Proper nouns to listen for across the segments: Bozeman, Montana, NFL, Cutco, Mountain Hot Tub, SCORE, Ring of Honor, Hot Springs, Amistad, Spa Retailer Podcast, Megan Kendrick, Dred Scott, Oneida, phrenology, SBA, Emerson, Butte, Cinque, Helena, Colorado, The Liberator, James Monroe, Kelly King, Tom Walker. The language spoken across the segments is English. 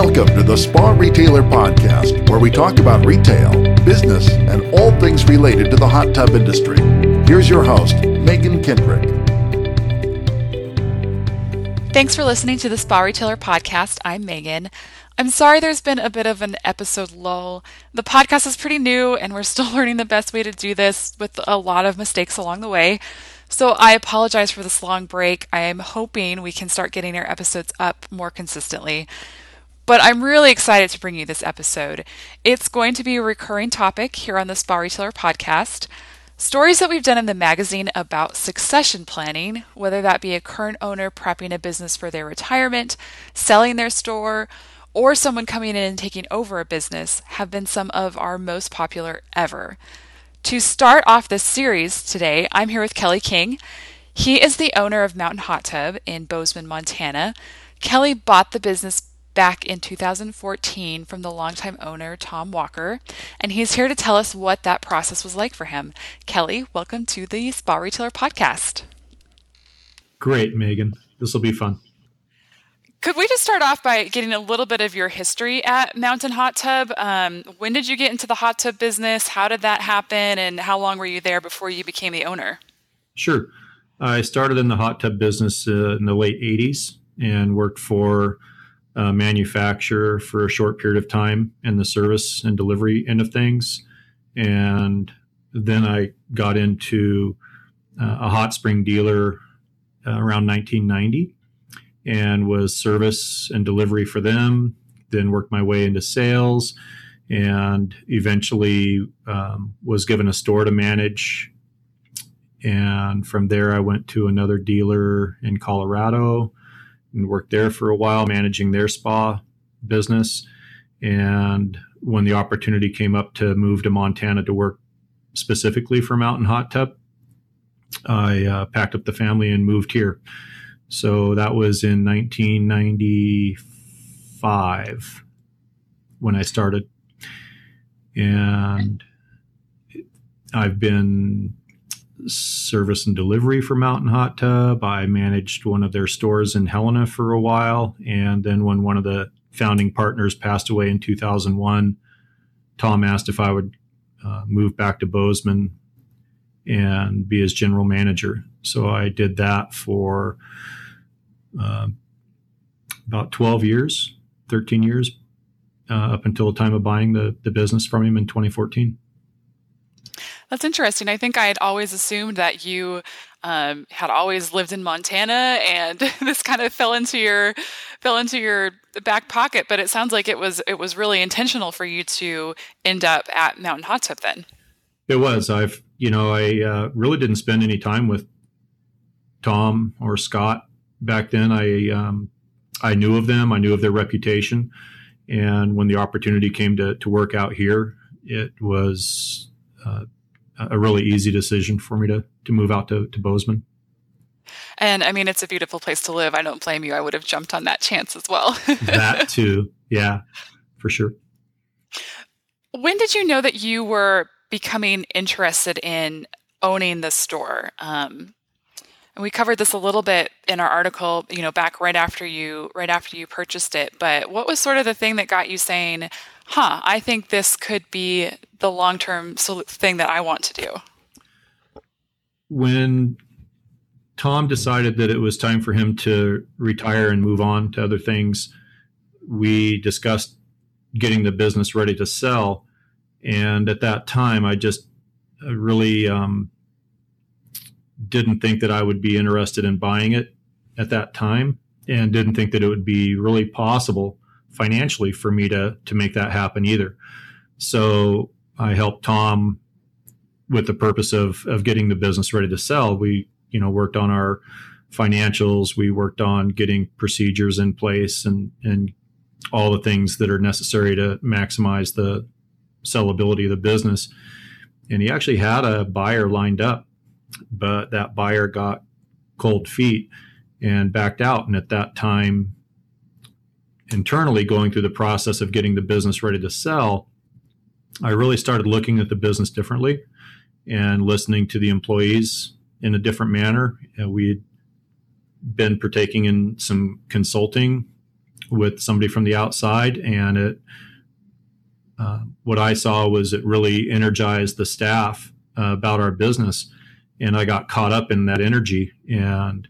Welcome to the Spa Retailer Podcast, where we talk about retail, business, and all things related to the hot tub industry. Here's your host, Megan Kendrick. Thanks for listening to the Spa Retailer Podcast. I'm Megan. I'm sorry there's been a bit of an episode lull. The podcast is pretty new, and we're still learning the best way to do this with a lot of mistakes along the way. So I apologize for this long break. I am hoping we can start getting our episodes up more consistently. But I'm really excited to bring you this episode. It's going to be a recurring topic here on the Spa Retailer Podcast. Stories that we've done in the magazine about succession planning, whether that be a current owner prepping a business for their retirement, selling their store, or someone coming in and taking over a business, have been some of our most popular ever. To start off this series today, I'm here with Kelly King. He is the owner of Mountain Hot Tub in Bozeman, Montana. Kelly bought the business back in 2014 from the longtime owner, Tom Walker, and he's here to tell us what that process was like for him. Kelly, welcome to the Spa Retailer Podcast. Great, Megan. This will be fun. Could we just start off by getting a little bit of your history at Mountain Hot Tub? When did you get into the hot tub business? How did that happen? And how long were you there before you became the owner? Sure. I started in the hot tub business in the late 80s and worked for a manufacturer for a short period of time in the service and delivery end of things. And then I got into a hot spring dealer around 1990. And was service and delivery for them, then worked my way into sales, and eventually was given a store to manage. And from there, I went to another dealer in Colorado and worked there for a while, managing their spa business. And when the opportunity came up to move to Montana to work specifically for Mountain Hot Tub, I packed up the family and moved here. So that was in 1995 when I started. And I've been service and delivery for Mountain Hot Tub. I managed one of their stores in Helena for a while. And then when one of the founding partners passed away in 2001, Tom asked if I would move back to Bozeman and be his general manager. So I did that for about 13 years, up until the time of buying the business from him in 2014. That's interesting. I think I had always assumed that you had always lived in Montana, and this kind of fell into your back pocket. But it sounds like it was really intentional for you to end up at Mountain Hot Tub then. It was. I really didn't spend any time with Tom or Scott back then. I knew of them. I knew of their reputation. And when the opportunity came to work out here, it was a really easy decision for me to move out to Bozeman. And I mean, it's a beautiful place to live. I don't blame you. I would have jumped on that chance as well. That too. Yeah, for sure. When did you know that you were becoming interested in owning the store? And we covered this a little bit in our article, back right after you purchased it. But what was sort of the thing that got you saying, I think this could be the long-term thing that I want to do? When Tom decided that it was time for him to retire and move on to other things, we discussed getting the business ready to sell. And at that time, I just really didn't think that I would be interested in buying it at that time, and didn't think that it would be really possible financially for me to make that happen either. So I helped Tom with the purpose of getting the business ready to sell. We, worked on our financials. We worked on getting procedures in place and all the things that are necessary to maximize the sellability of the business. And he actually had a buyer lined up, but that buyer got cold feet and backed out. And at that time, internally going through the process of getting the business ready to sell, I really started looking at the business differently and listening to the employees in a different manner. We had been partaking in some consulting with somebody from the outside, and it what I saw was it really energized the staff about our business, and I got caught up in that energy. And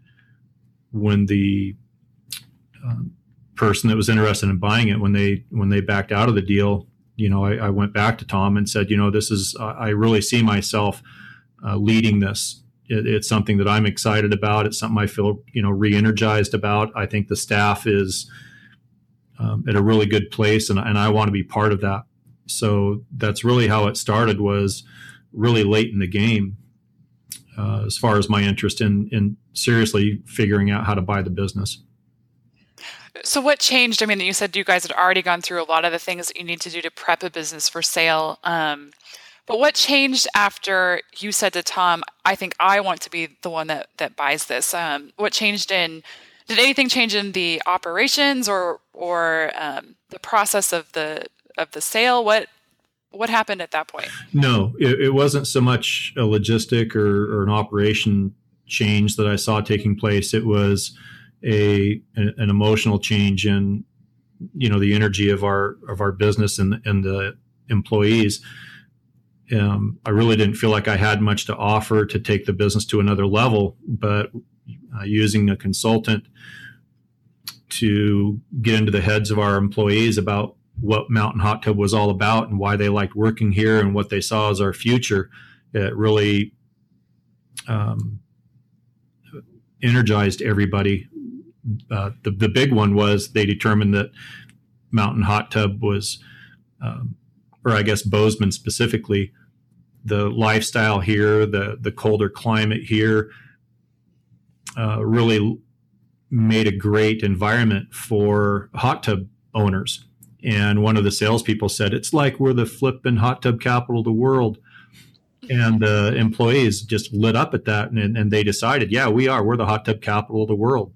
when the person that was interested in buying it, when they backed out of the deal, you know, I went back to Tom and said, you know, this is, I really see myself leading this. It's something that I'm excited about. It's something I feel, you know, re-energized about. I think the staff is at a really good place, and I want to be part of that. So that's really how it started, was really late in the game as far as my interest in seriously figuring out how to buy the business. So what changed? I mean, you said you guys had already gone through a lot of the things that you need to do to prep a business for sale. But what changed after you said to Tom, I think I want to be the one that buys this? What changed did anything change in the operations or the process of the sale? What happened at that point? No, it wasn't so much a logistic or an operation change that I saw taking place. It was an emotional change in, you know, the energy of our business and the employees. I really didn't feel like I had much to offer to take the business to another level, but using a consultant to get into the heads of our employees about what Mountain Hot Tub was all about and why they liked working here and what they saw as our future, it really energized everybody. The big one was they determined that Mountain Hot Tub was, or I guess Bozeman specifically, the lifestyle here, the colder climate here, really made a great environment for hot tub owners. And one of the salespeople said, it's like we're the flipping hot tub capital of the world. And the employees just lit up at that. And they decided, yeah, we are. We're the hot tub capital of the world.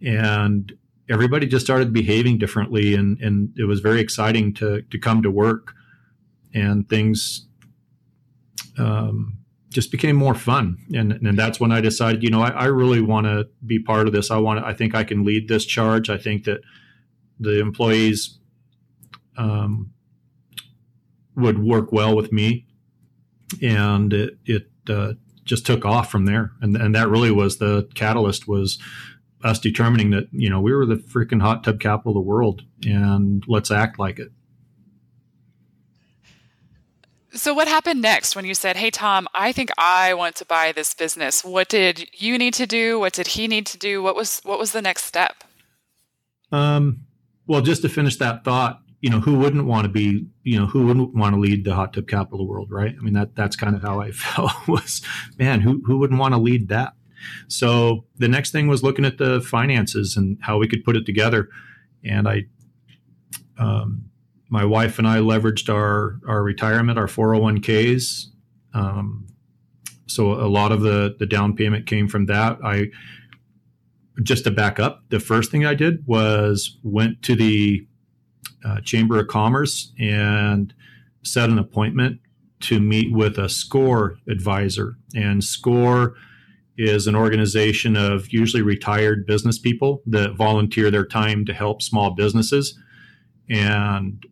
And everybody just started behaving differently. And it was very exciting to come to work. And things just became more fun. And that's when I decided, you know, I really want to be part of this. I think I can lead this charge. I think that the employees would work well with me. And it just took off from there. And that really was the catalyst, was us determining that, you know, we were the freaking hot tub capital of the world, and let's act like it. So what happened next when you said, hey, Tom, I think I want to buy this business? What did you need to do? What did he need to do? What was the next step? Well, just to finish that thought, you know, who wouldn't want to lead the hot tub capital of the world, right? I mean, that's kind of how I felt, was, man, who wouldn't want to lead that? So the next thing was looking at the finances and how we could put it together. And I, my wife and I leveraged our retirement, our 401ks. So a lot of the down payment came from that. Just to back up, the first thing I did was went to the Chamber of Commerce and set an appointment to meet with a SCORE advisor. And SCORE is an organization of usually retired business people that volunteer their time to help small businesses and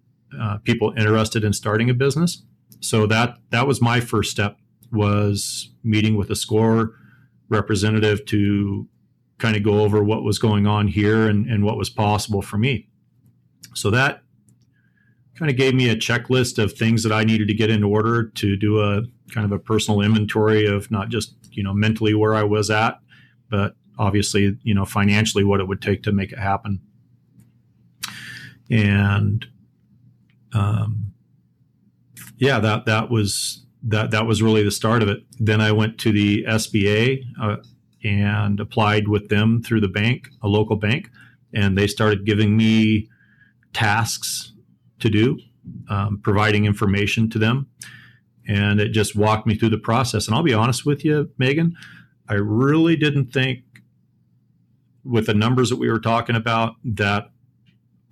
people interested in starting a business. So that was my first step, was meeting with a SCORE representative to kind of go over what was going on here and what was possible for me. So that kind of gave me a checklist of things that I needed to get in order to do a kind of a personal inventory of not just, you know, mentally where I was at, but obviously, you know, financially what it would take to make it happen. And, yeah, that was really the start of it. Then I went to the SBA, and applied with them through the bank, a local bank, and they started giving me tasks to do, providing information to them. And it just walked me through the process. And I'll be honest with you, Megan, I really didn't think with the numbers that we were talking about that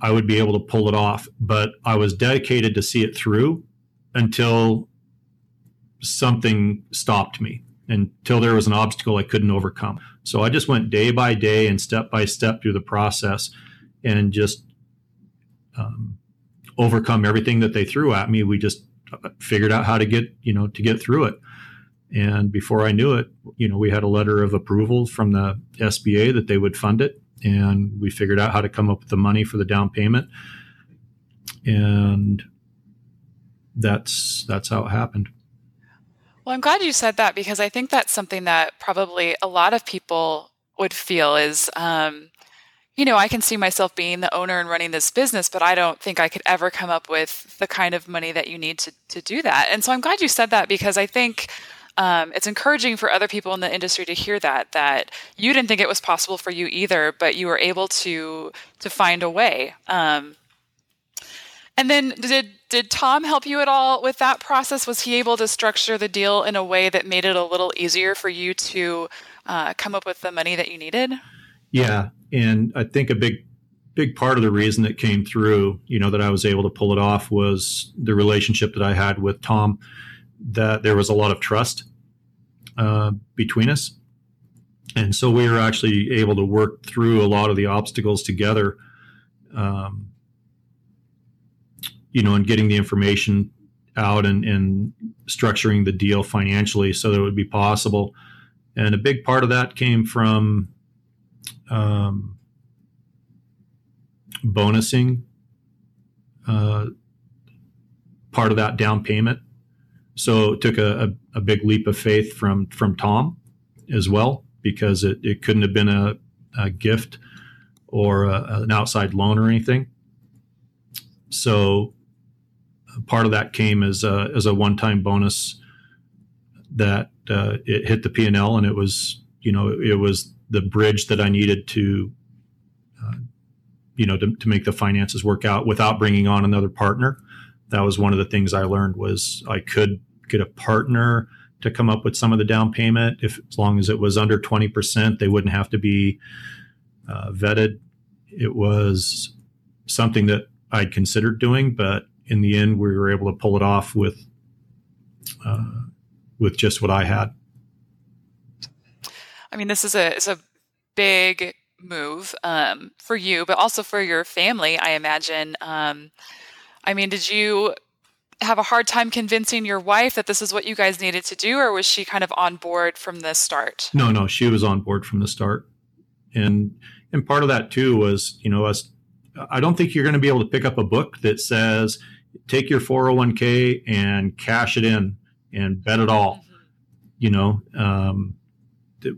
I would be able to pull it off, but I was dedicated to see it through until something stopped me, until there was an obstacle I couldn't overcome. So I just went day by day and step by step through the process. and just overcome everything that they threw at me. We just figured out how to get through it. And before I knew it, we had a letter of approval from the SBA that they would fund it. And we figured out how to come up with the money for the down payment. And that's how it happened. Well, I'm glad you said that, because I think that's something that probably a lot of people would feel is, I can see myself being the owner and running this business, but I don't think I could ever come up with the kind of money that you need to do that. And so I'm glad you said that, because I think it's encouraging for other people in the industry to hear that you didn't think it was possible for you either, but you were able to find a way. And then did Tom help you at all with that process? Was he able to structure the deal in a way that made it a little easier for you to come up with the money that you needed? Yeah. And I think a big part of the reason it came through, that I was able to pull it off, was the relationship that I had with Tom, that there was a lot of trust between us. And so we were actually able to work through a lot of the obstacles together, and getting the information out and structuring the deal financially so that it would be possible. And a big part of that came from bonusing part of that down payment. So it took a big leap of faith from Tom as well, because it couldn't have been a gift or an outside loan or anything. So part of that came as a one-time bonus that it hit the P&L, and it was the bridge that I needed to make the finances work out without bringing on another partner. That was one of the things I learned, was I could get a partner to come up with some of the down payment. As long as it was under 20%, they wouldn't have to be vetted. It was something that I'd considered doing, but in the end, we were able to pull it off with just what I had. I mean, this is a big move for you, but also for your family, I imagine. Did you have a hard time convincing your wife that this is what you guys needed to do, or was she kind of on board from the start? No, she was on board from the start. And part of that too was, I don't think you're going to be able to pick up a book that says, take your 401k and cash it in and bet it all. Mm-hmm.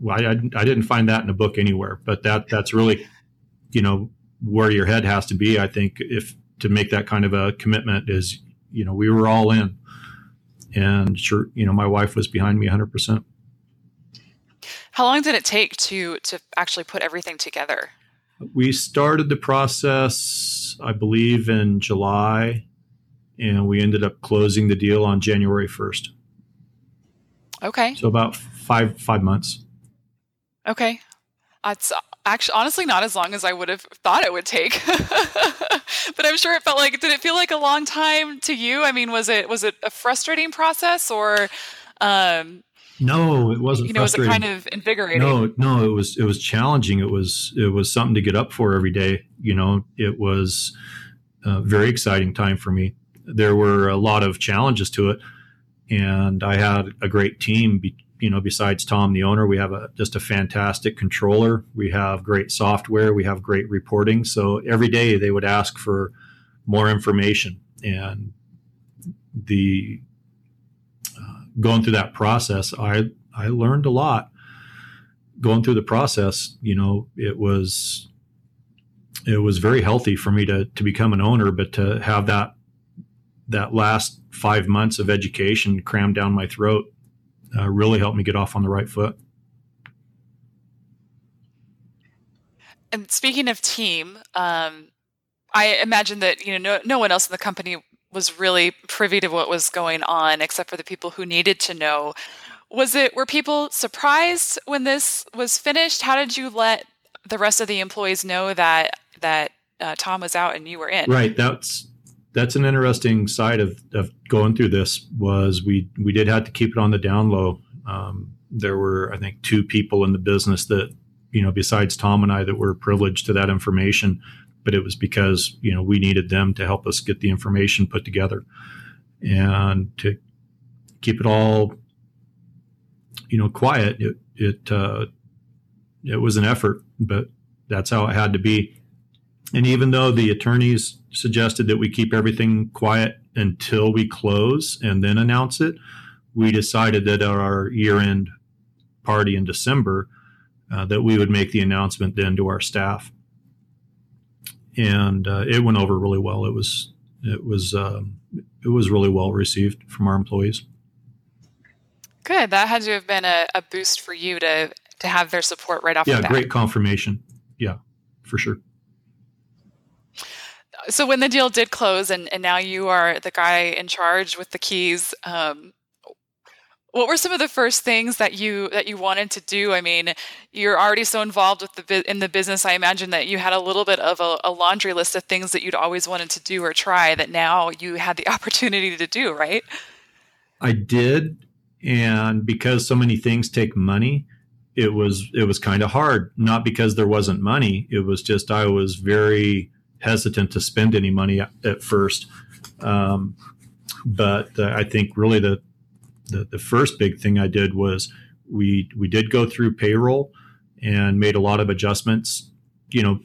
I didn't find that in a book anywhere, but that's really, where your head has to be. I think to make that kind of a commitment is, we were all in, and sure, my wife was behind me 100%. How long did it take to actually put everything together? We started the process, I believe, in July, and we ended up closing the deal on January 1st. Okay. So about five months. Okay. That's actually honestly not as long as I would have thought it would take. But I'm sure it felt like, did it feel like a long time to you? I mean, was it a frustrating process, or no, it wasn't frustrating. Was it kind of invigorating? No, it was challenging. It was something to get up for every day. It was a very exciting time for me. There were a lot of challenges to it, and I had a great team. Besides Tom, the owner, we have just a fantastic controller. We have great software. We have great reporting. So every day they would ask for more information, and the going through that process, I learned a lot. Going through the process, it was very healthy for me to become an owner, but to have that last 5 months of education crammed down my throat really helped me get off on the right foot. And speaking of team, I imagine that no one else in the company was really privy to what was going on, except for the people who needed to know. Were people surprised when this was finished? How did you let the rest of the employees know that Tom was out and you were in? Right. That's an interesting side of going through this, was we did have to keep it on the down low. There were, I think, two people in the business that, besides Tom and I, that were privileged to that information, but it was because, you know, we needed them to help us get the information put together and to keep it all, you know, quiet. It was an effort, but that's how it had to be. And even though the attorneys suggested that we keep everything quiet until we close and then announce it, we decided that at our year-end party in December that we would make the announcement then to our staff. And it went over really well. It was really well received from our employees. Good. That had to have been a boost for you to have their support right off the bat. Yeah, great confirmation. Yeah, for sure. So when the deal did close and now you are the guy in charge with the keys, what were some of the first things that you wanted to do? I mean, you're already so involved with in the business. I imagine that you had a little bit of a laundry list of things that you'd always wanted to do or try that now you had the opportunity to do, right? I did. And because so many things take money, it was kind of hard. Not because there wasn't money. It was just, I was very hesitant to spend any money at first. But I think really the first big thing I did was we did go through payroll and made a lot of adjustments, you know,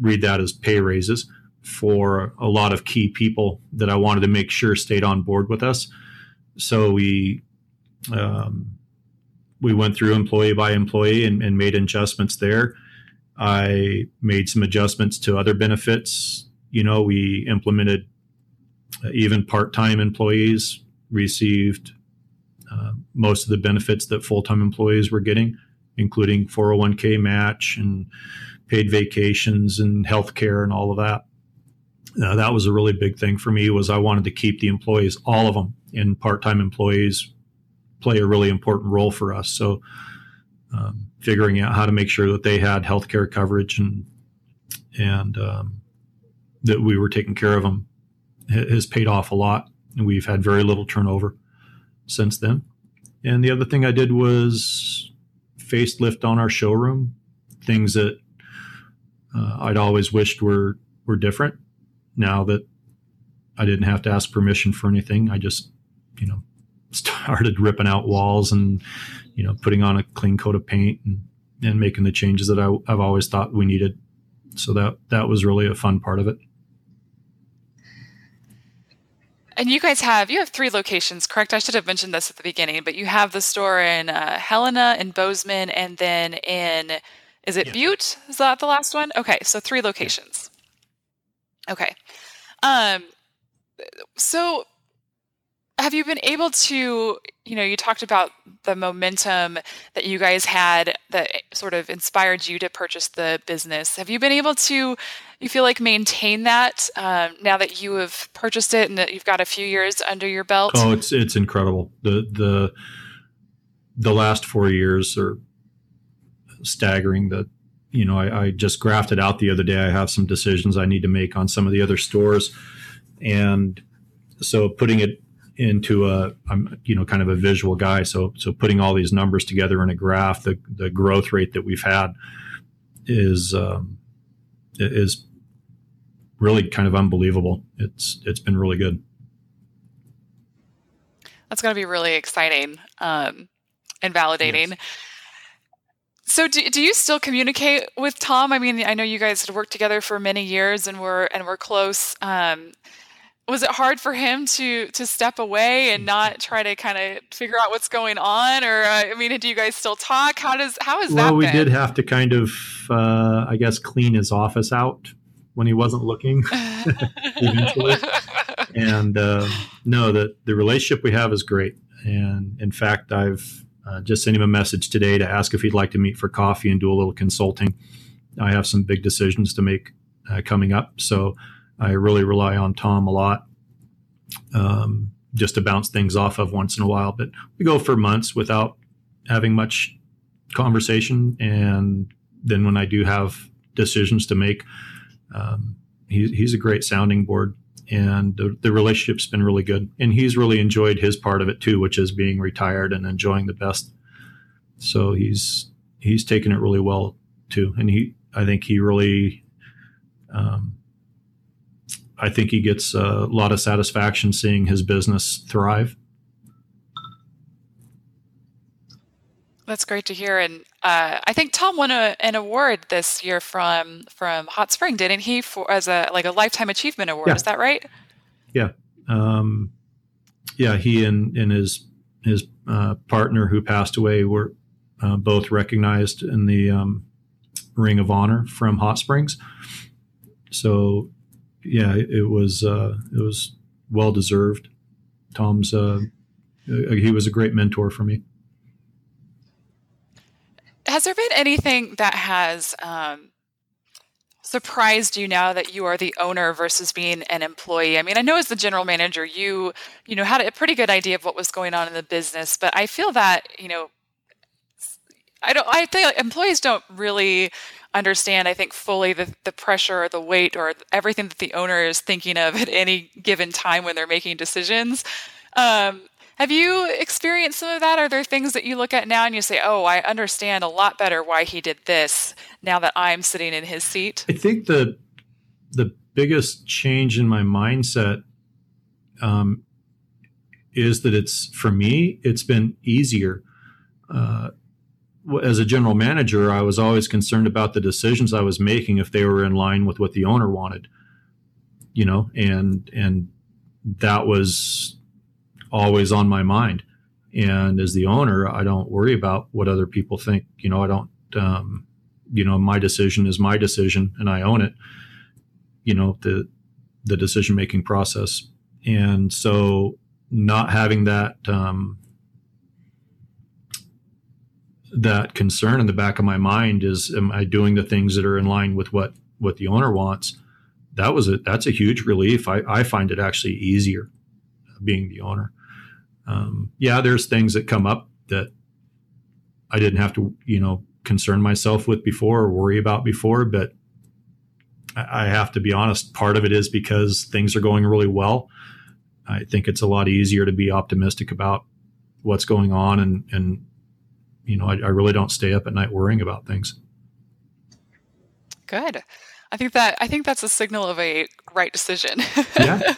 read that as pay raises for a lot of key people that I wanted to make sure stayed on board with us. So we went through employee by employee and made adjustments there. I made some adjustments to other benefits. You know, we implemented even part-time employees received most of the benefits that full-time employees were getting, including 401k match and paid vacations and health care and all of that. That was a really big thing for me. Was I wanted to keep the employees, all of them, and part-time employees play a really important role for us. So figuring out how to make sure that they had health care coverage and that we were taking care of them has paid off a lot. And we've had very little turnover since then. And the other thing I did was facelift on our showroom, things that I'd always wished were different. Now that I didn't have to ask permission for anything, I just, you know, started ripping out walls and, you know, putting on a clean coat of paint and making the changes that I've always thought we needed. So that was really a fun part of it. And you guys have 3 locations, correct? I should have mentioned this at the beginning, but you have the store in Helena, in Bozeman, and then in, is it Butte? Is that the last one? Okay. So 3 locations. Okay. So have you been able to, you know, you talked about the momentum that you guys had that sort of inspired you to purchase the business. Have you been able to, you feel like, maintain that now that you have purchased it and that you've got a few years under your belt? Oh, it's incredible. The last 4 years are staggering. That, you know, I just graphed it out the other day. I have some decisions I need to make on some of the other stores, and so putting it into I'm, you know, kind of a visual guy. So putting all these numbers together in a graph, the growth rate that we've had is really kind of unbelievable. It's been really good. That's going to be really exciting and validating. Yes. So do you still communicate with Tom? I mean, I know you guys had worked together for many years and we're close. Was it hard for him to step away and not try to kind of figure out what's going on? Or, I mean, do you guys still talk? How has that been? Well, we did have to kind of, I guess, clean his office out when he wasn't looking eventually. And no, the relationship we have is great. And in fact, I've just sent him a message today to ask if he'd like to meet for coffee and do a little consulting. I have some big decisions to make coming up. So I really rely on Tom a lot, just to bounce things off of once in a while. But we go for months without having much conversation. And then when I do have decisions to make, he's a great sounding board. And the relationship's been really good. And he's really enjoyed his part of it too, which is being retired and enjoying the best. So he's taken it really well too. And I think he really I think he gets a lot of satisfaction seeing his business thrive. That's great to hear. And I think Tom won an award this year from Hot Spring, didn't he, for as a lifetime achievement award? Yeah. Is that right? Yeah. Yeah. He and his partner who passed away were both recognized in the Ring of Honor from Hot Springs. So, yeah, it was well deserved. Tom's he was a great mentor for me. Has there been anything that has surprised you now that you are the owner versus being an employee? I mean, I know as the general manager, you had a pretty good idea of what was going on in the business, but I feel that, I think employees don't really understand, I think, fully the pressure or the weight or everything that the owner is thinking of at any given time when they're making decisions. Have you experienced some of that? Are there things that you look at now and you say, oh, I understand a lot better why he did this now that I'm sitting in his seat? I think the biggest change in my mindset is that it's been easier. As a general manager, I was always concerned about the decisions I was making, if they were in line with what the owner wanted, and that was always on my mind. And as the owner, I don't worry about what other people think. I don't, my decision is my decision and I own it, the decision-making process. And so not having that, that concern in the back of my mind is, am I doing the things that are in line with what the owner wants? That's a huge relief. I find it actually easier being the owner. Yeah, there's things that come up that I didn't have to, concern myself with before or worry about before, but I have to be honest. Part of it is because things are going really well. I think it's a lot easier to be optimistic about what's going on and I really don't stay up at night worrying about things. Good. I think that's a signal of a right decision. Yeah.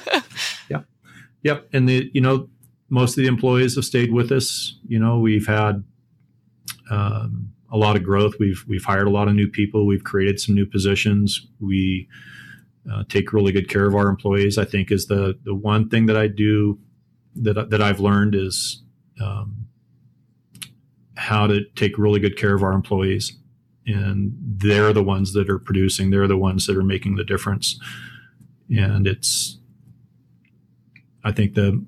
Yep. And most of the employees have stayed with us. We've had a lot of growth. We've hired a lot of new people. We've created some new positions. We take really good care of our employees, I think, is the one thing that I do that I've learned is how to take really good care of our employees. And they're the ones that are producing. They're the ones that are making the difference. And I think the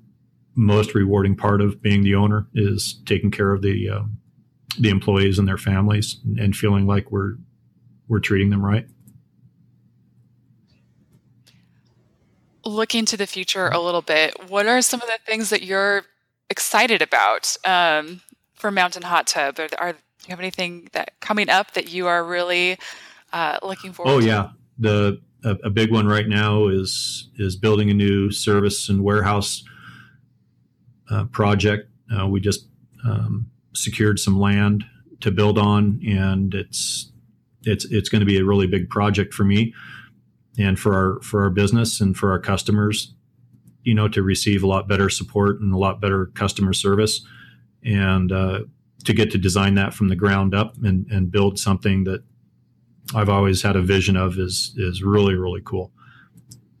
most rewarding part of being the owner is taking care of the employees and their families and feeling like we're treating them right. Looking to the future a little bit, what are some of the things that you're excited about for Mountain Hot Tub? Do you have anything that coming up that you are really looking forward to? Oh, yeah. A big one right now is building a new service and warehouse project. We just secured some land to build on, and it's going to be a really big project for me and for our business and for our customers. To receive a lot better support and a lot better customer service, and to get to design that from the ground up and build something that I've always had a vision of is really, really cool.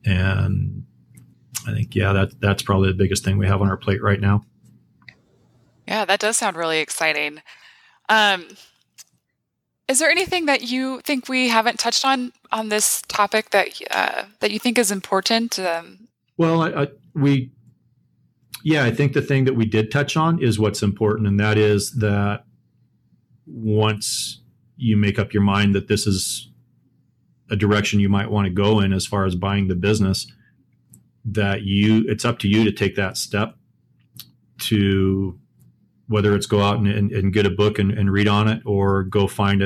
And I think, yeah, that's probably the biggest thing we have on our plate right now. Yeah, that does sound really exciting. Is there anything that you think we haven't touched on this topic that you think is important? Well, I think the thing that we did touch on is what's important. And that is that once you make up your mind that this is a direction you might want to go in as far as buying the business, that it's up to you to take that step, to whether it's go out and get a book and read on it, or go find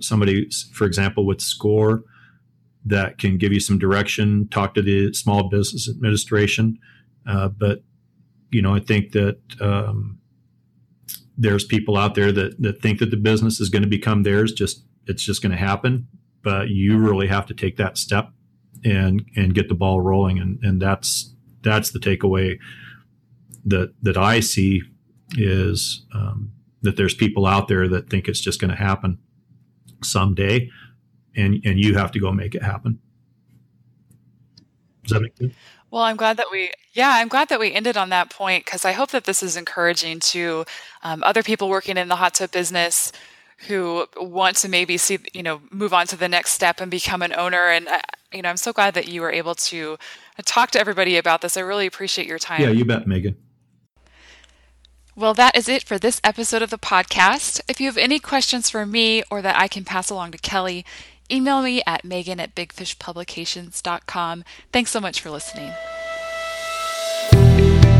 somebody, for example, with SCORE, that can give you some direction, talk to the Small Business Administration. But, I think that, there's people out there that think that the business is going to become theirs. It's just going to happen. but you really have to take that step and get the ball rolling. And that's the takeaway that I see is, that there's people out there that think it's just going to happen someday, and you have to go make it happen. Does that make sense? Well, I'm glad that we ended on that point, because I hope that this is encouraging to other people working in the hot tub business who want to maybe see, move on to the next step and become an owner. And, I'm so glad that you were able to talk to everybody about this. I really appreciate your time. Yeah, you bet, Megan. Well, that is it for this episode of the podcast. If you have any questions for me or that I can pass along to Kelly, email me at megan@bigfishpublications.com. Thanks so much for listening.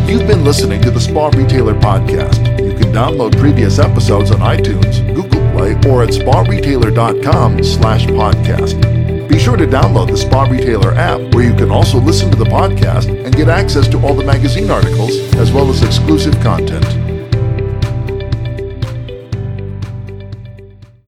You've been listening to the Spa Retailer Podcast. You can download previous episodes on iTunes, Google Play, or at sparetailer.com/podcast. Be sure to download the Spa Retailer app, where you can also listen to the podcast and get access to all the magazine articles, as well as exclusive content.